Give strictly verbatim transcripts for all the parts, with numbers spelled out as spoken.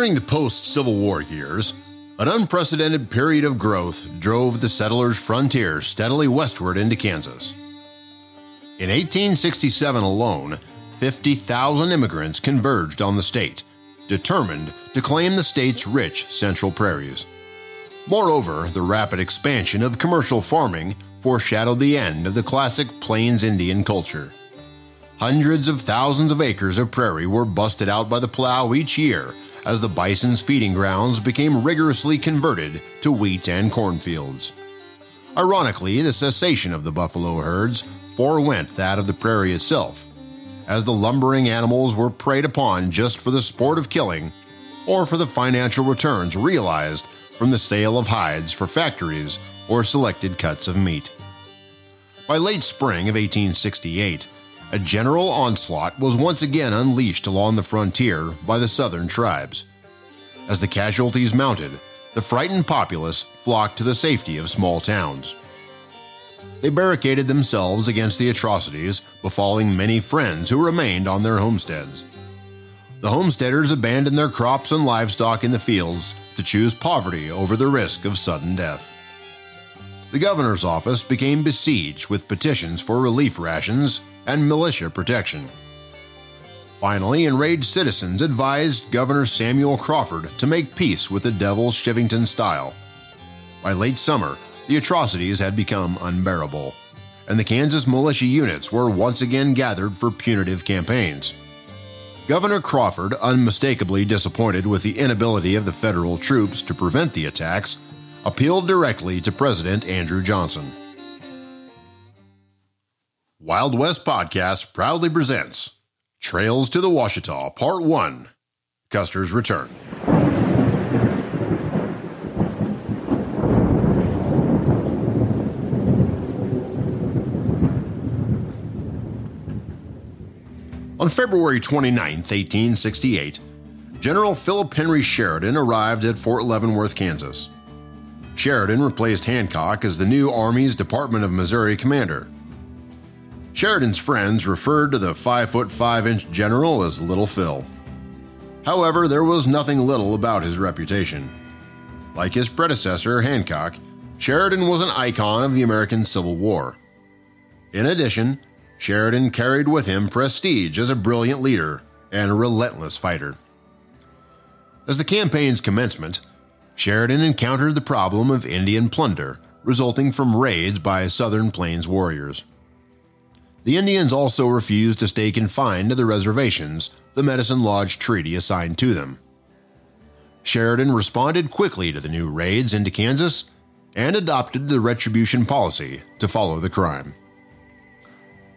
During the post-Civil War years, an unprecedented period of growth drove the settlers' frontier steadily westward into Kansas. In eighteen sixty-seven alone, fifty thousand immigrants converged on the state, determined to claim the state's rich central prairies. Moreover, the rapid expansion of commercial farming foreshadowed the end of the classic Plains Indian culture. Hundreds of thousands of acres of prairie were busted out by the plow each year as the bison's feeding grounds became rigorously converted to wheat and cornfields. Ironically, the cessation of the buffalo herds forewent that of the prairie itself, as the lumbering animals were preyed upon just for the sport of killing or for the financial returns realized from the sale of hides for factories or selected cuts of meat. By late spring of eighteen sixty-eight, a general onslaught was once again unleashed along the frontier by the southern tribes. As the casualties mounted, the frightened populace flocked to the safety of small towns. They barricaded themselves against the atrocities befalling many friends who remained on their homesteads. The homesteaders abandoned their crops and livestock in the fields to choose poverty over the risk of sudden death. The governor's office became besieged with petitions for relief rations and militia protection. Finally, enraged citizens advised Governor Samuel Crawford to make peace with the devil's Shivington style. By late summer, the atrocities had become unbearable, and the Kansas militia units were once again gathered for punitive campaigns. Governor Crawford, unmistakably disappointed with the inability of the federal troops to prevent the attacks, appealed directly to President Andrew Johnson. Wild West Podcast proudly presents Trails to the Washita, Part one, Custer's Return. On February twenty-ninth, eighteen sixty-eight, General Philip Henry Sheridan arrived at Fort Leavenworth, Kansas. Sheridan replaced Hancock as the new Army's Department of Missouri commander. Sheridan's friends referred to the five foot five inch general as Little Phil. However, there was nothing little about his reputation. Like his predecessor, Hancock, Sheridan was an icon of the American Civil War. In addition, Sheridan carried with him prestige as a brilliant leader and a relentless fighter. As the campaign's commencement, Sheridan encountered the problem of Indian plunder resulting from raids by Southern Plains warriors. The Indians also refused to stay confined to the reservations the Medicine Lodge Treaty assigned to them. Sheridan responded quickly to the new raids into Kansas and adopted the retribution policy to follow the crime.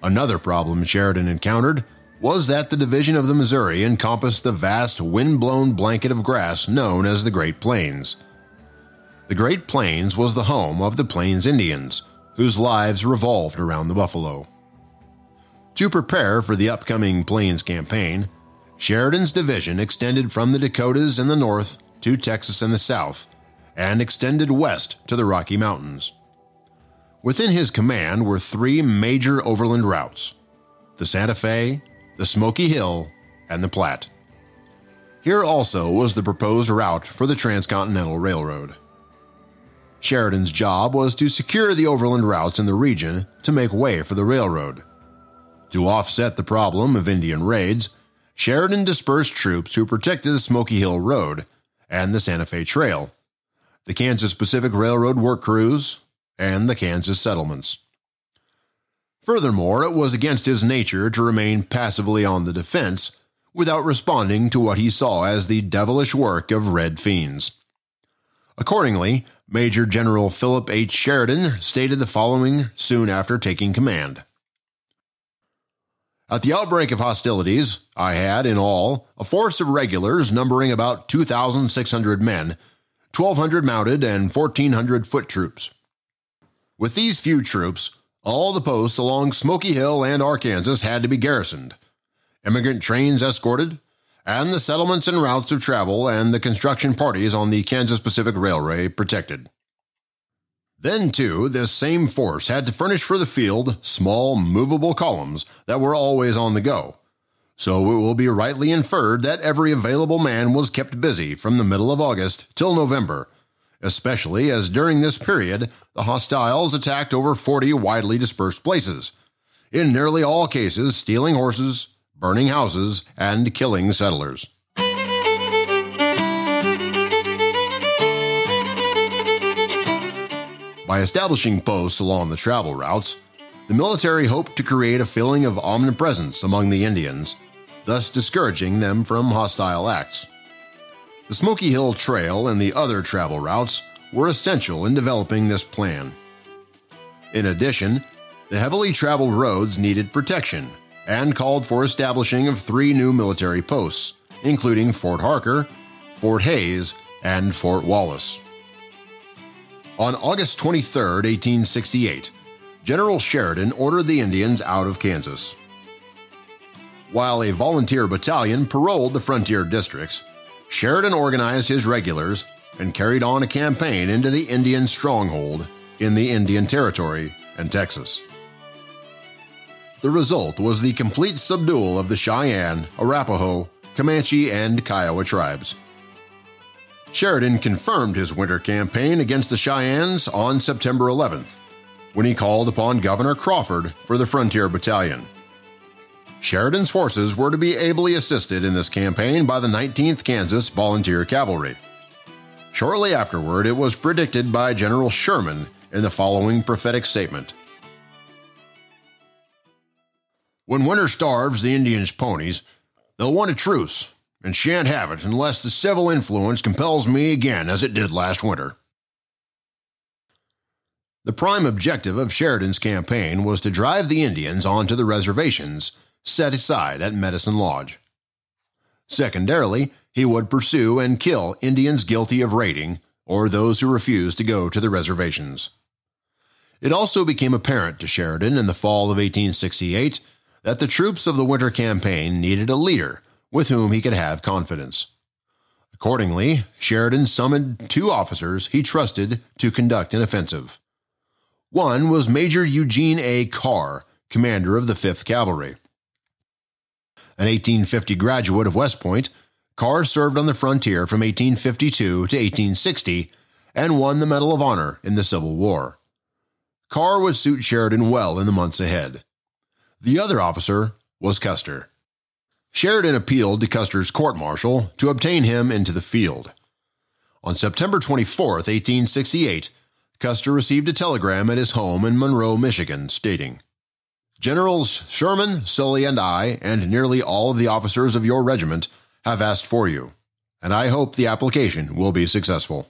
Another problem Sheridan encountered was that the division of the Missouri encompassed the vast wind-blown blanket of grass known as the Great Plains. The Great Plains was the home of the Plains Indians, whose lives revolved around the buffalo. To prepare for the upcoming Plains campaign, Sheridan's division extended from the Dakotas in the north to Texas in the south and extended west to the Rocky Mountains. Within his command were three major overland routes: the Santa Fe, the Smoky Hill, and the Platte. Here also was the proposed route for the Transcontinental Railroad. Sheridan's job was to secure the overland routes in the region to make way for the railroad. To offset the problem of Indian raids, Sheridan dispersed troops who protected the Smoky Hill Road and the Santa Fe Trail, the Kansas Pacific Railroad work crews, and the Kansas settlements. Furthermore, it was against his nature to remain passively on the defense without responding to what he saw as the devilish work of red fiends. Accordingly, Major General Philip H. Sheridan stated the following soon after taking command. At the outbreak of hostilities, I had, in all, a force of regulars numbering about two thousand six hundred men, twelve hundred mounted, and fourteen hundred foot troops. With these few troops, all the posts along Smoky Hill and Arkansas had to be garrisoned, immigrant trains escorted, and the settlements and routes of travel and the construction parties on the Kansas Pacific Railway protected. Then, too, this same force had to furnish for the field small, movable columns that were always on the go, So it will be rightly inferred that every available man was kept busy from the middle of August till November, especially as during this period the hostiles attacked over forty widely dispersed places, in nearly all cases stealing horses, burning houses, and killing settlers. By establishing posts along the travel routes, the military hoped to create a feeling of omnipresence among the Indians, thus discouraging them from hostile acts. The Smoky Hill Trail and the other travel routes were essential in developing this plan. In addition, the heavily traveled roads needed protection and called for establishing of three new military posts, including Fort Harker, Fort Hays, and Fort Wallace. On August twenty-third, eighteen sixty-eight, General Sheridan ordered the Indians out of Kansas. While a volunteer battalion paroled the frontier districts, Sheridan organized his regulars and carried on a campaign into the Indian stronghold in the Indian Territory and Texas. The result was the complete subdual of the Cheyenne, Arapaho, Comanche, and Kiowa tribes. Sheridan confirmed his winter campaign against the Cheyennes on September eleventh, when he called upon Governor Crawford for the Frontier Battalion. Sheridan's forces were to be ably assisted in this campaign by the nineteenth Kansas Volunteer Cavalry. Shortly afterward, it was predicted by General Sherman in the following prophetic statement. "When winter starves the Indians' ponies, they'll want a truce, and shan't have it unless the civil influence compels me again as it did last winter." The prime objective of Sheridan's campaign was to drive the Indians onto the reservations set aside at Medicine Lodge. Secondarily, he would pursue and kill Indians guilty of raiding or those who refused to go to the reservations. It also became apparent to Sheridan in the fall of eighteen sixty-eight that the troops of the winter campaign needed a leader with whom he could have confidence. Accordingly, Sheridan summoned two officers he trusted to conduct an offensive. One was Major Eugene A. Carr, commander of the fifth Cavalry. An eighteen fifty graduate of West Point, Carr served on the frontier from eighteen fifty-two to eighteen sixty and won the Medal of Honor in the Civil War. Carr would suit Sheridan well in the months ahead. The other officer was Custer. Sheridan appealed to Custer's court-martial to obtain him into the field. On September twenty-fourth, eighteen sixty-eight, Custer received a telegram at his home in Monroe, Michigan, stating, "Generals Sherman, Sully, and I, and nearly all of the officers of your regiment, have asked for you, and I hope the application will be successful."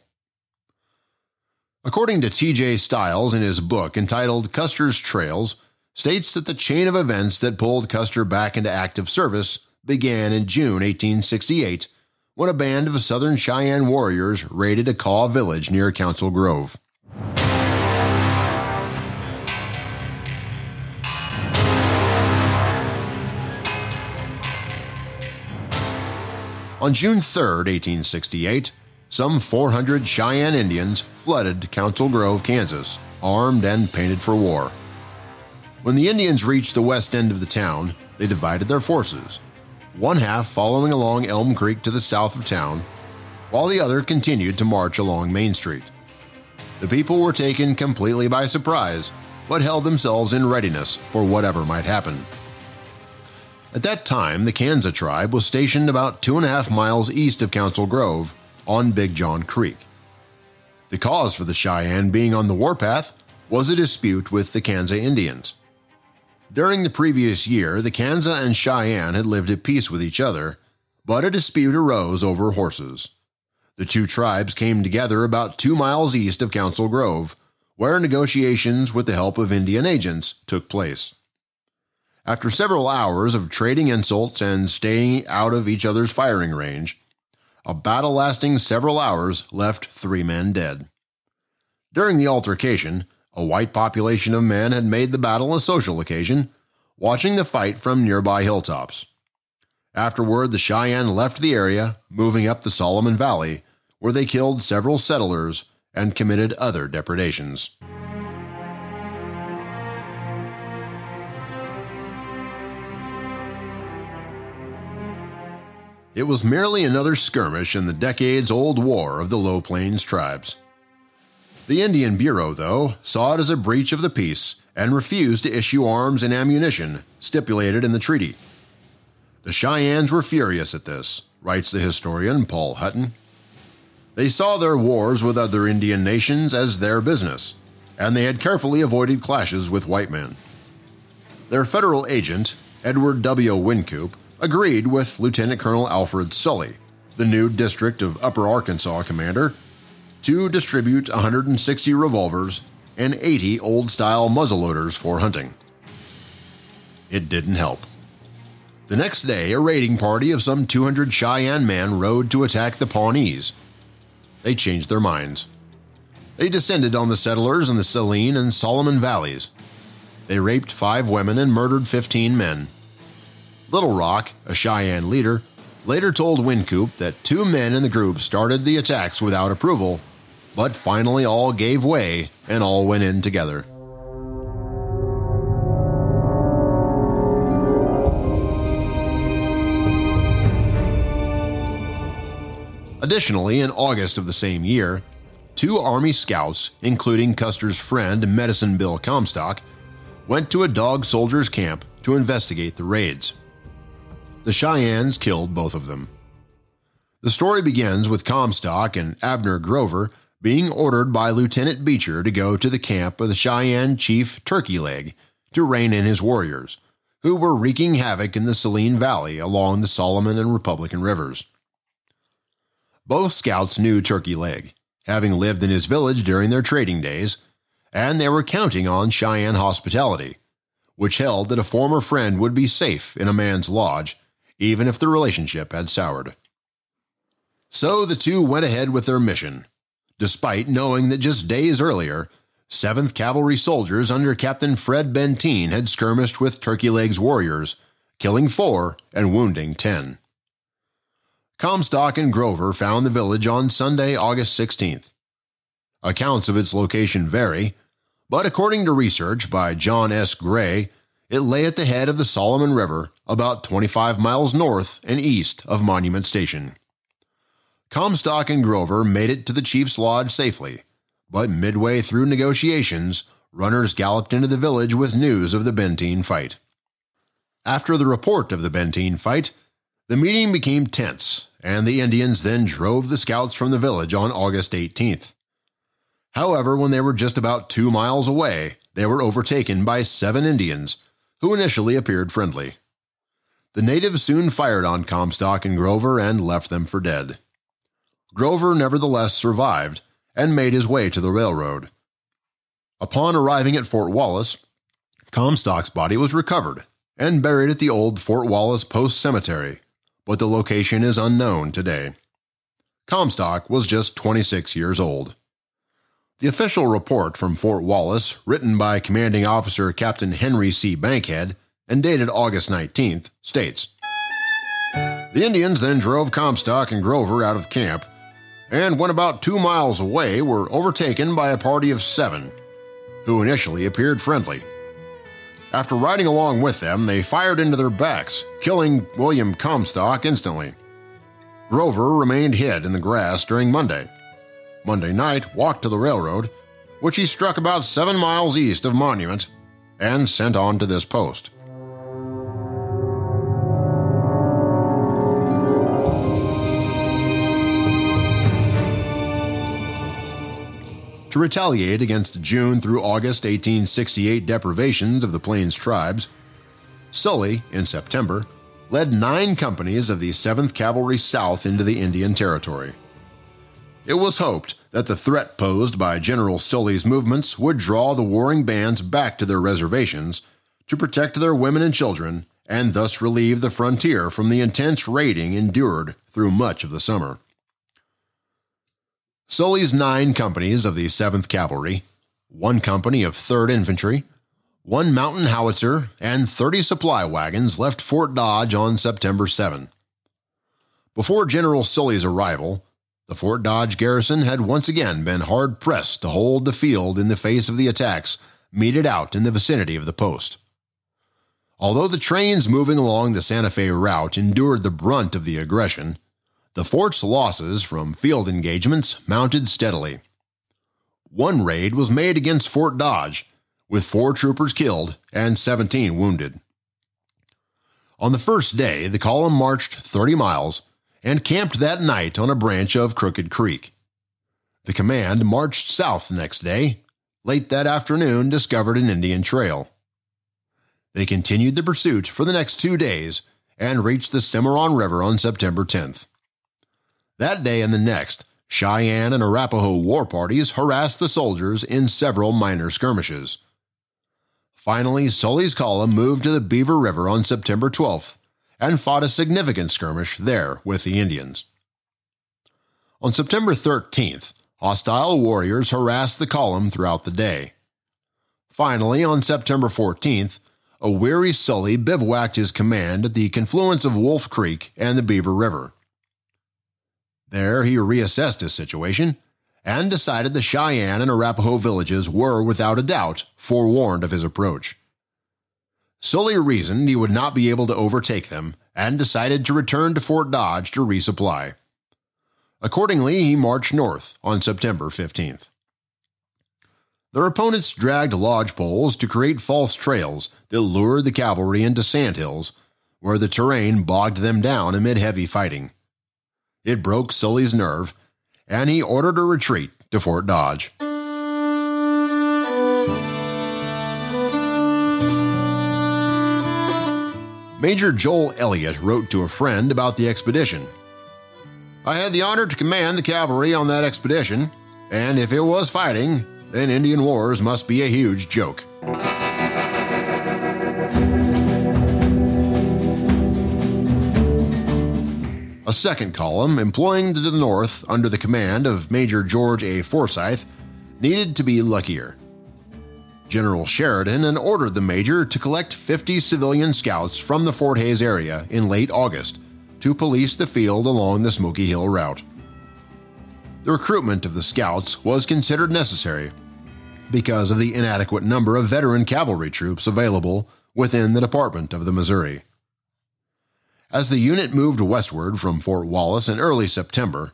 According to T J Stiles in his book entitled Custer's Trails, states that the chain of events that pulled Custer back into active service began in June eighteen sixty-eight when a band of Southern Cheyenne warriors raided a Kaw village near Council Grove. On June third, eighteen sixty-eight, some four hundred Cheyenne Indians flooded Council Grove, Kansas, armed and painted for war. When the Indians reached the west end of the town, they divided their forces, one half following along Elm Creek to the south of town, while the other continued to march along Main Street. The people were taken completely by surprise, but held themselves in readiness for whatever might happen. At that time, the Kansa tribe was stationed about two and a half miles east of Council Grove on Big John Creek. The cause for the Cheyenne being on the warpath was a dispute with the Kansa Indians. During the previous year, the Kansa and Cheyenne had lived at peace with each other, but a dispute arose over horses. The two tribes came together about two miles east of Council Grove, where negotiations with the help of Indian agents took place. After several hours of trading insults and staying out of each other's firing range, a battle lasting several hours left three men dead. During the altercation, a white population of men had made the battle a social occasion, watching the fight from nearby hilltops. Afterward, the Cheyenne left the area, moving up the Solomon Valley, where they killed several settlers and committed other depredations. It was merely another skirmish in the decades-old war of the Low Plains tribes. The Indian Bureau, though, saw it as a breach of the peace and refused to issue arms and ammunition stipulated in the treaty. The Cheyennes were furious at this, writes the historian Paul Hutton. They saw their wars with other Indian nations as their business, and they had carefully avoided clashes with white men. Their federal agent, Edward W. Wynkoop, agreed with Lieutenant Colonel Alfred Sully, the new District of Upper Arkansas commander, to distribute one hundred sixty revolvers and eighty old-style muzzleloaders for hunting. It didn't help. The next day, a raiding party of some two hundred Cheyenne men rode to attack the Pawnees. They changed their minds. They descended on the settlers in the Saline and Solomon valleys. They raped five women and murdered fifteen men. Little Rock, a Cheyenne leader, later told Wynkoop that two men in the group started the attacks without approval, but finally all gave way and all went in together. Additionally, in August of the same year, two Army scouts, including Custer's friend Medicine Bill Comstock, went to a dog soldiers' camp to investigate the raids. The Cheyennes killed both of them. The story begins with Comstock and Abner Grover being ordered by Lieutenant Beecher to go to the camp of the Cheyenne chief Turkey Leg to rein in his warriors, who were wreaking havoc in the Saline Valley along the Solomon and Republican rivers. Both scouts knew Turkey Leg, having lived in his village during their trading days, and they were counting on Cheyenne hospitality, which held that a former friend would be safe in a man's lodge, even if the relationship had soured. So the two went ahead with their mission, despite knowing that just days earlier, seventh Cavalry soldiers under Captain Fred Benteen had skirmished with Turkey Leg's warriors, killing four and wounding ten. Comstock and Grover found the village on Sunday, August sixteenth. Accounts of its location vary, but according to research by John S. Gray, it lay at the head of the Solomon River, about twenty-five miles north and east of Monument Station. Comstock and Grover made it to the chief's lodge safely, but midway through negotiations, runners galloped into the village with news of the Benteen fight. After the report of the Benteen fight, the meeting became tense, and the Indians then drove the scouts from the village on August eighteenth. However, when they were just about two miles away, they were overtaken by seven Indians, who initially appeared friendly. The natives soon fired on Comstock and Grover and left them for dead. Grover nevertheless survived and made his way to the railroad. Upon arriving at Fort Wallace, Comstock's body was recovered and buried at the old Fort Wallace Post Cemetery, but the location is unknown today. Comstock was just twenty-six years old. The official report from Fort Wallace, written by Commanding Officer Captain Henry C. Bankhead and dated August nineteenth, states, "The Indians then drove Comstock and Grover out of camp, and when about two miles away were overtaken by a party of seven, who initially appeared friendly. After riding along with them, they fired into their backs, killing William Comstock instantly. Grover remained hid in the grass during Monday. Monday night, walked to the railroad, which he struck about seven miles east of Monument, and sent on to this post." To retaliate against the June through August eighteen sixty-eight deprivations of the Plains tribes, Sully, in September, led nine companies of the seventh Cavalry South into the Indian Territory. It was hoped that the threat posed by General Sully's movements would draw the warring bands back to their reservations to protect their women and children and thus relieve the frontier from the intense raiding endured through much of the summer. Sully's nine companies of the seventh Cavalry, one company of third Infantry, one mountain howitzer, and thirty supply wagons left Fort Dodge on September seventh. Before General Sully's arrival, the Fort Dodge garrison had once again been hard-pressed to hold the field in the face of the attacks meted out in the vicinity of the post. Although the trains moving along the Santa Fe route endured the brunt of the aggression, the fort's losses from field engagements mounted steadily. One raid was made against Fort Dodge, with four troopers killed and seventeen wounded. On the first day, the column marched thirty miles and camped that night on a branch of Crooked Creek. The command marched south the next day, late that afternoon discovered an Indian trail. They continued the pursuit for the next two days and reached the Cimarron River on September tenth. That day and the next, Cheyenne and Arapaho war parties harassed the soldiers in several minor skirmishes. Finally, Sully's column moved to the Beaver River on September twelfth and fought a significant skirmish there with the Indians. On September thirteenth, hostile warriors harassed the column throughout the day. Finally, on September fourteenth, a weary Sully bivouacked his command at the confluence of Wolf Creek and the Beaver River. There, he reassessed his situation and decided the Cheyenne and Arapaho villages were, without a doubt, forewarned of his approach. Sully reasoned he would not be able to overtake them and decided to return to Fort Dodge to resupply. Accordingly, he marched north on September fifteenth. Their opponents dragged lodge poles to create false trails that lured the cavalry into sandhills, where the terrain bogged them down amid heavy fighting. It broke Sully's nerve, and he ordered a retreat to Fort Dodge. Major Joel Elliott wrote to a friend about the expedition. "I had the honor to command the cavalry on that expedition, and if it was fighting, then Indian wars must be a huge joke." A second column, employing to the north under the command of Major George A. Forsyth, needed to be luckier. General Sheridan had ordered the major to collect fifty civilian scouts from the Fort Hays area in late August to police the field along the Smoky Hill route. The recruitment of the scouts was considered necessary because of the inadequate number of veteran cavalry troops available within the Department of the Missouri. As the unit moved westward from Fort Wallace in early September,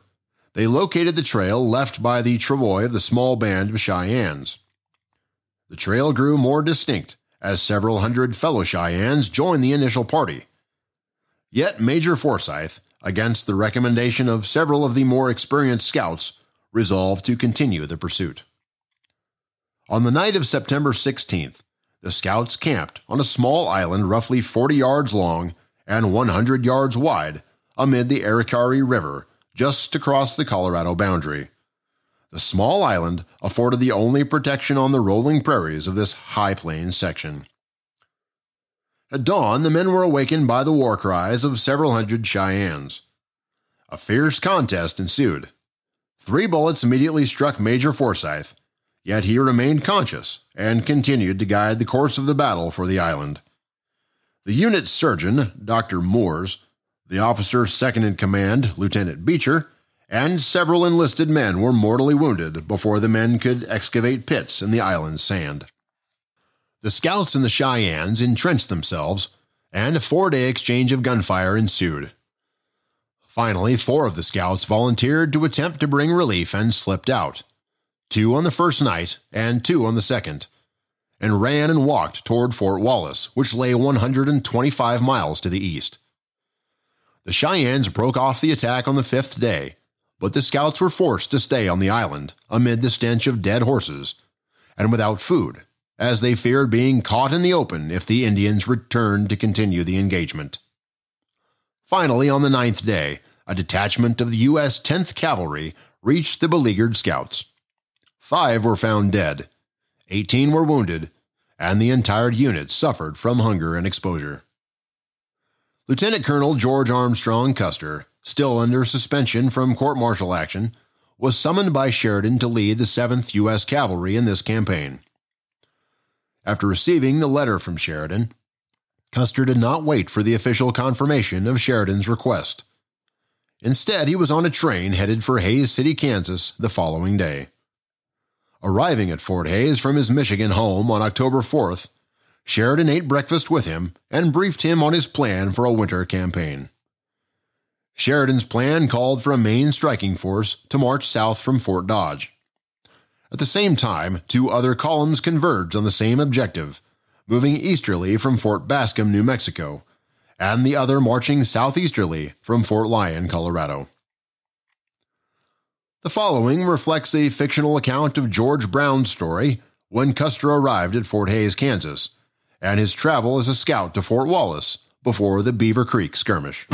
they located the trail left by the travois of the small band of Cheyennes. The trail grew more distinct as several hundred fellow Cheyennes joined the initial party. Yet Major Forsyth, against the recommendation of several of the more experienced scouts, resolved to continue the pursuit. On the night of September sixteenth, the scouts camped on a small island roughly forty yards long and one hundred yards wide amid the Arikari River just across the Colorado boundary. The small island afforded the only protection on the rolling prairies of this high plains section. At dawn, the men were awakened by the war cries of several hundred Cheyennes. A fierce contest ensued. Three bullets immediately struck Major Forsyth, yet he remained conscious and continued to guide the course of the battle for the island. The unit's surgeon, Doctor Moores, the officer second-in-command, Lieutenant Beecher, and several enlisted men were mortally wounded before the men could excavate pits in the island's sand. The scouts and the Cheyennes entrenched themselves, and a four-day exchange of gunfire ensued. Finally, four of the scouts volunteered to attempt to bring relief and slipped out, two on the first night and two on the second, and ran and walked toward Fort Wallace, which lay one hundred twenty-five miles to the east. The Cheyennes broke off the attack on the fifth day, but the scouts were forced to stay on the island amid the stench of dead horses and without food, as they feared being caught in the open if the Indians returned to continue the engagement. Finally, on the ninth day, a detachment of the U S tenth Cavalry reached the beleaguered scouts. Five were found dead, eighteen were wounded, and the entire unit suffered from hunger and exposure. Lieutenant Colonel George Armstrong Custer, still under suspension from court-martial action, was summoned by Sheridan to lead the seventh U S Cavalry in this campaign. After receiving the letter from Sheridan, Custer did not wait for the official confirmation of Sheridan's request. Instead, he was on a train headed for Hays City, Kansas, the following day. Arriving at Fort Hays from his Michigan home on October fourth, Sheridan ate breakfast with him and briefed him on his plan for a winter campaign. Sheridan's plan called for a main striking force to march south from Fort Dodge. At the same time, two other columns converged on the same objective, moving easterly from Fort Bascom, New Mexico, and the other marching southeasterly from Fort Lyon, Colorado. The following reflects a fictional account of George Brown's story when Custer arrived at Fort Hays, Kansas, and his travel as a scout to Fort Wallace before the Beaver Creek skirmish.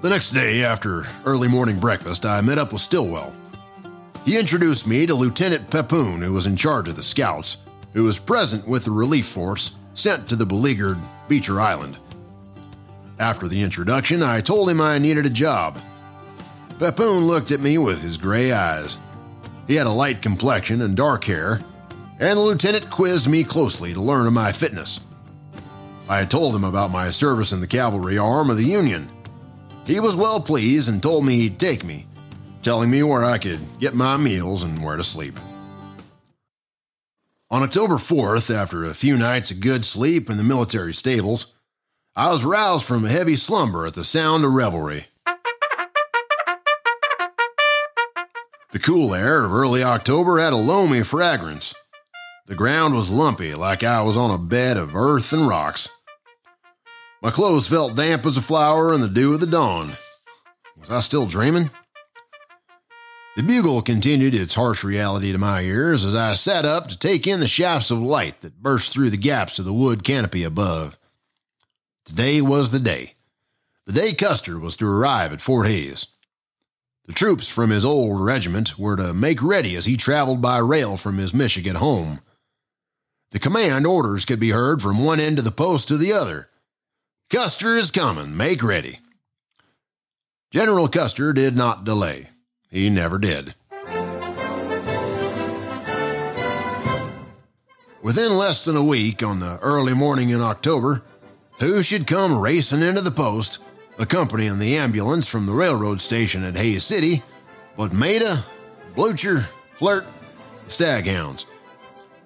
The next day, after early morning breakfast, I met up with Stillwell. He introduced me to Lieutenant Pepoon, who was in charge of the scouts, who was present with the relief force sent to the beleaguered Beecher Island. After the introduction, I told him I needed a job. Pepoon looked at me with his gray eyes. He had a light complexion and dark hair, and the lieutenant quizzed me closely to learn of my fitness. I told him about my service in the cavalry arm of the Union. He was well pleased and told me he'd take me, telling me where I could get my meals and where to sleep. On October fourth, after a few nights of good sleep in the military stables, I was roused from a heavy slumber at the sound of revelry. The cool air of early October had a loamy fragrance. The ground was lumpy, like I was on a bed of earth and rocks. My clothes felt damp as a flower in the dew of the dawn. Was I still dreaming? The bugle continued its harsh reality to my ears as I sat up to take in the shafts of light that burst through the gaps of the wood canopy above. Today was the day. The day Custer was to arrive at Fort Hays. The troops from his old regiment were to make ready as he traveled by rail from his Michigan home. The command orders could be heard from one end of the post to the other. Custer is coming. Make ready. General Custer did not delay. He never did. Within less than a week, on the early morning in October, who should come racing into the post, accompanying the ambulance from the railroad station at Hays City, but Maida, Blucher, Flirt, the staghounds,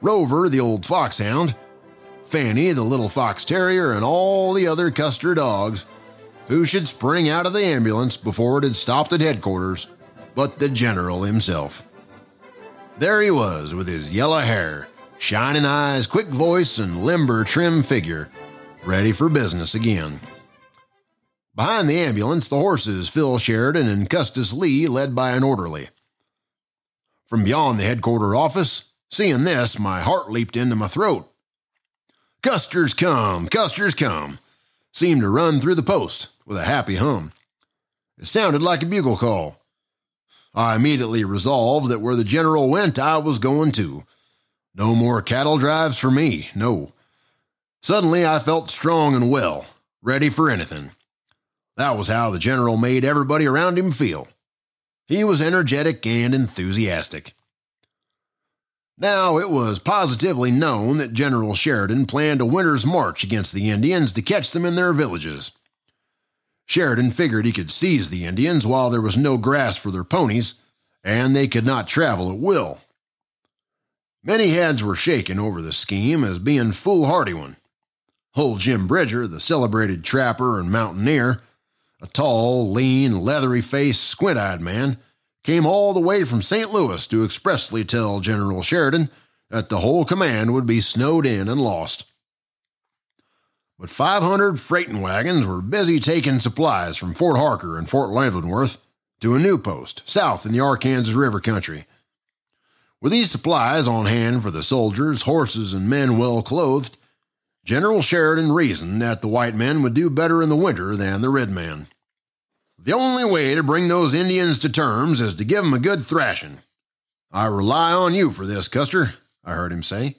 Rover, the old foxhound, Fanny, the little fox terrier, and all the other Custer dogs, who should spring out of the ambulance before it had stopped at headquarters, but the general himself. There he was, with his yellow hair, shining eyes, quick voice, and limber, trim figure, ready for business again. Behind the ambulance, the horses Phil Sheridan and Custis Lee led by an orderly. From beyond the headquarter office, seeing this, my heart leaped into my throat. Custer's come, Custer's come, seemed to run through the post with a happy hum. It sounded like a bugle call. I immediately resolved that where the general went, I was going too. No more cattle drives for me, no. Suddenly, I felt strong and well, ready for anything. That was how the general made everybody around him feel. He was energetic and enthusiastic. Now, it was positively known that General Sheridan planned a winter's march against the Indians to catch them in their villages. Sheridan figured he could seize the Indians while there was no grass for their ponies, and they could not travel at will. Many heads were shaken over the scheme as being a foolhardy one. Old Jim Bridger, the celebrated trapper and mountaineer, a tall, lean, leathery-faced, squint-eyed man, came all the way from Saint Louis to expressly tell General Sheridan that the whole command would be snowed in and lost. But five hundred freighting wagons were busy taking supplies from Fort Harker and Fort Leavenworth to a new post south in the Arkansas River country. With these supplies on hand for the soldiers, horses, and men well clothed, General Sheridan reasoned that the white men would do better in the winter than the red man. The only way to bring those Indians to terms is to give them a good thrashing. I rely on you for this, Custer, I heard him say.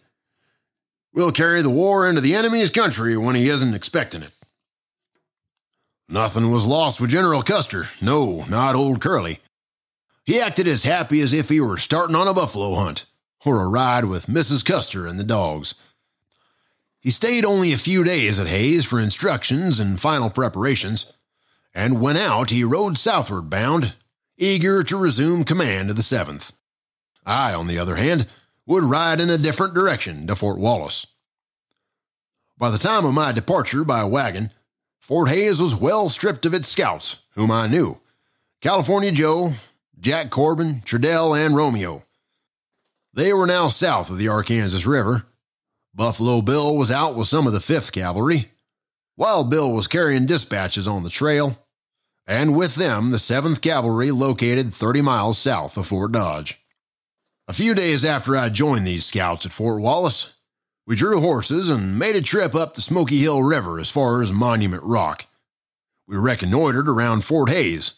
We'll carry the war into the enemy's country when he isn't expecting it. Nothing was lost with General Custer. No, not old Curly. He acted as happy as if he were starting on a buffalo hunt or a ride with Missus Custer and the dogs. He stayed only a few days at Hays for instructions and final preparations, and when out he rode southward bound, eager to resume command of the seventh. I, on the other hand, would ride in a different direction to Fort Wallace. By the time of my departure by wagon, Fort Hays was well stripped of its scouts, whom I knew, California Joe, Jack Corbin, Trudell, and Romeo. They were now south of the Arkansas River. Buffalo Bill was out with some of the fifth Cavalry. Wild Bill was carrying dispatches on the trail, and with them the seventh Cavalry located thirty miles south of Fort Dodge. A few days after I joined these scouts at Fort Wallace, we drew horses and made a trip up the Smoky Hill River as far as Monument Rock. We reconnoitered around Fort Hays,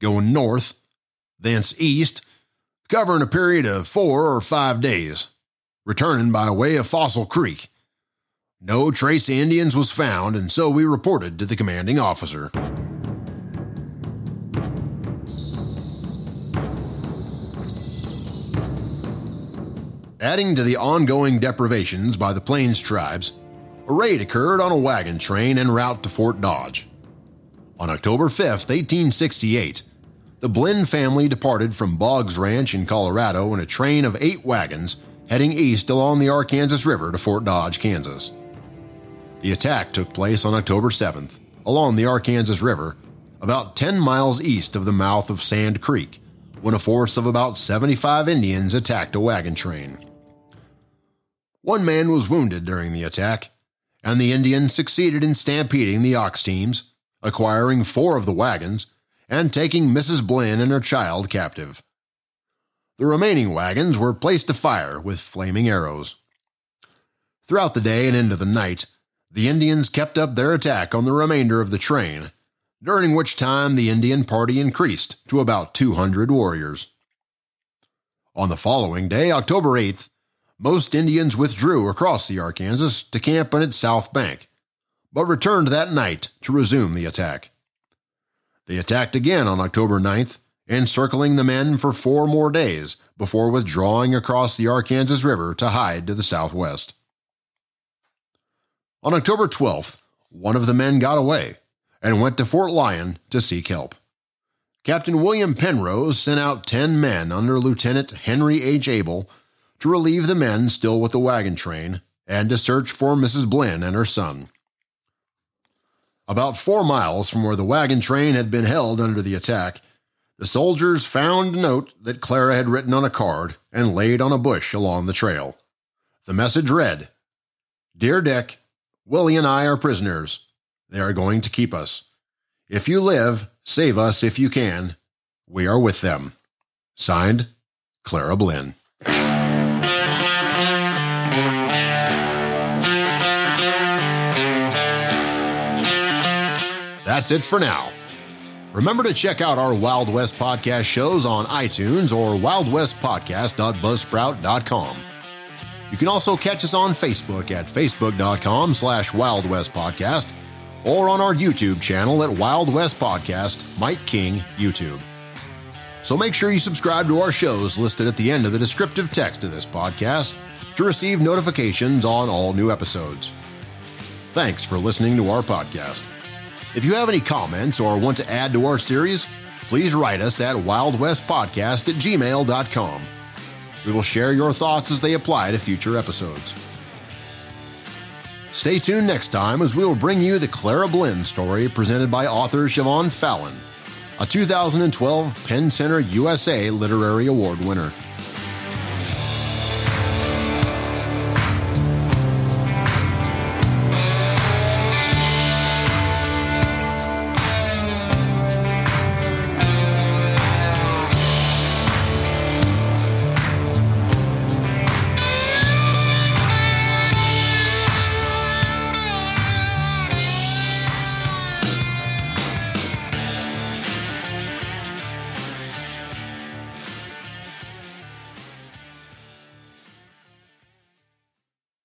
going north, thence east, covering a period of four or five days, returning by way of Fossil Creek. No trace Indians was found, and so we reported to the commanding officer. Adding to the ongoing deprivations by the Plains tribes, a raid occurred on a wagon train en route to Fort Dodge. On October fifth, eighteen sixty-eight, the Blinn family departed from Boggs Ranch in Colorado in a train of eight wagons heading east along the Arkansas River to Fort Dodge, Kansas. The attack took place on October seventh, along the Arkansas River, about ten miles east of the mouth of Sand Creek, when a force of about seventy-five Indians attacked a wagon train. One man was wounded during the attack, and the Indians succeeded in stampeding the ox teams, acquiring four of the wagons, and taking Missus Blinn and her child captive. The remaining wagons were placed to fire with flaming arrows. Throughout the day and into the night, the Indians kept up their attack on the remainder of the train, during which time the Indian party increased to about two hundred warriors. On the following day, October eighth, most Indians withdrew across the Arkansas to camp on its south bank, but returned that night to resume the attack. They attacked again on October ninth, encircling the men for four more days before withdrawing across the Arkansas River to hide to the southwest. On October twelfth, one of the men got away and went to Fort Lyon to seek help. Captain William Penrose sent out ten men under Lieutenant Henry H. Abel to relieve the men still with the wagon train and to search for Missus Blinn and her son. About four miles from where the wagon train had been held under the attack, the soldiers found a note that Clara had written on a card and laid on a bush along the trail. The message read, "Dear Dick, Willie and I are prisoners. They are going to keep us. If you live, save us if you can. We are with them. Signed, Clara Blinn." That's it for now. Remember to check out our Wild West Podcast shows on iTunes or wild west podcast dot buzzsprout dot com. You can also catch us on Facebook at facebook dot com slash wild west podcast or on our YouTube channel at Wild West Podcast, Mike King YouTube. So make sure you subscribe to our shows listed at the end of the descriptive text of this podcast to receive notifications on all new episodes. Thanks for listening to our podcast. If you have any comments or want to add to our series, please write us at wild west podcast at gmail dot com. We will share your thoughts as they apply to future episodes. Stay tuned next time as we will bring you the Clara Blinn story presented by author Siobhan Fallon, a two thousand twelve Penn Center U S A Literary Award winner.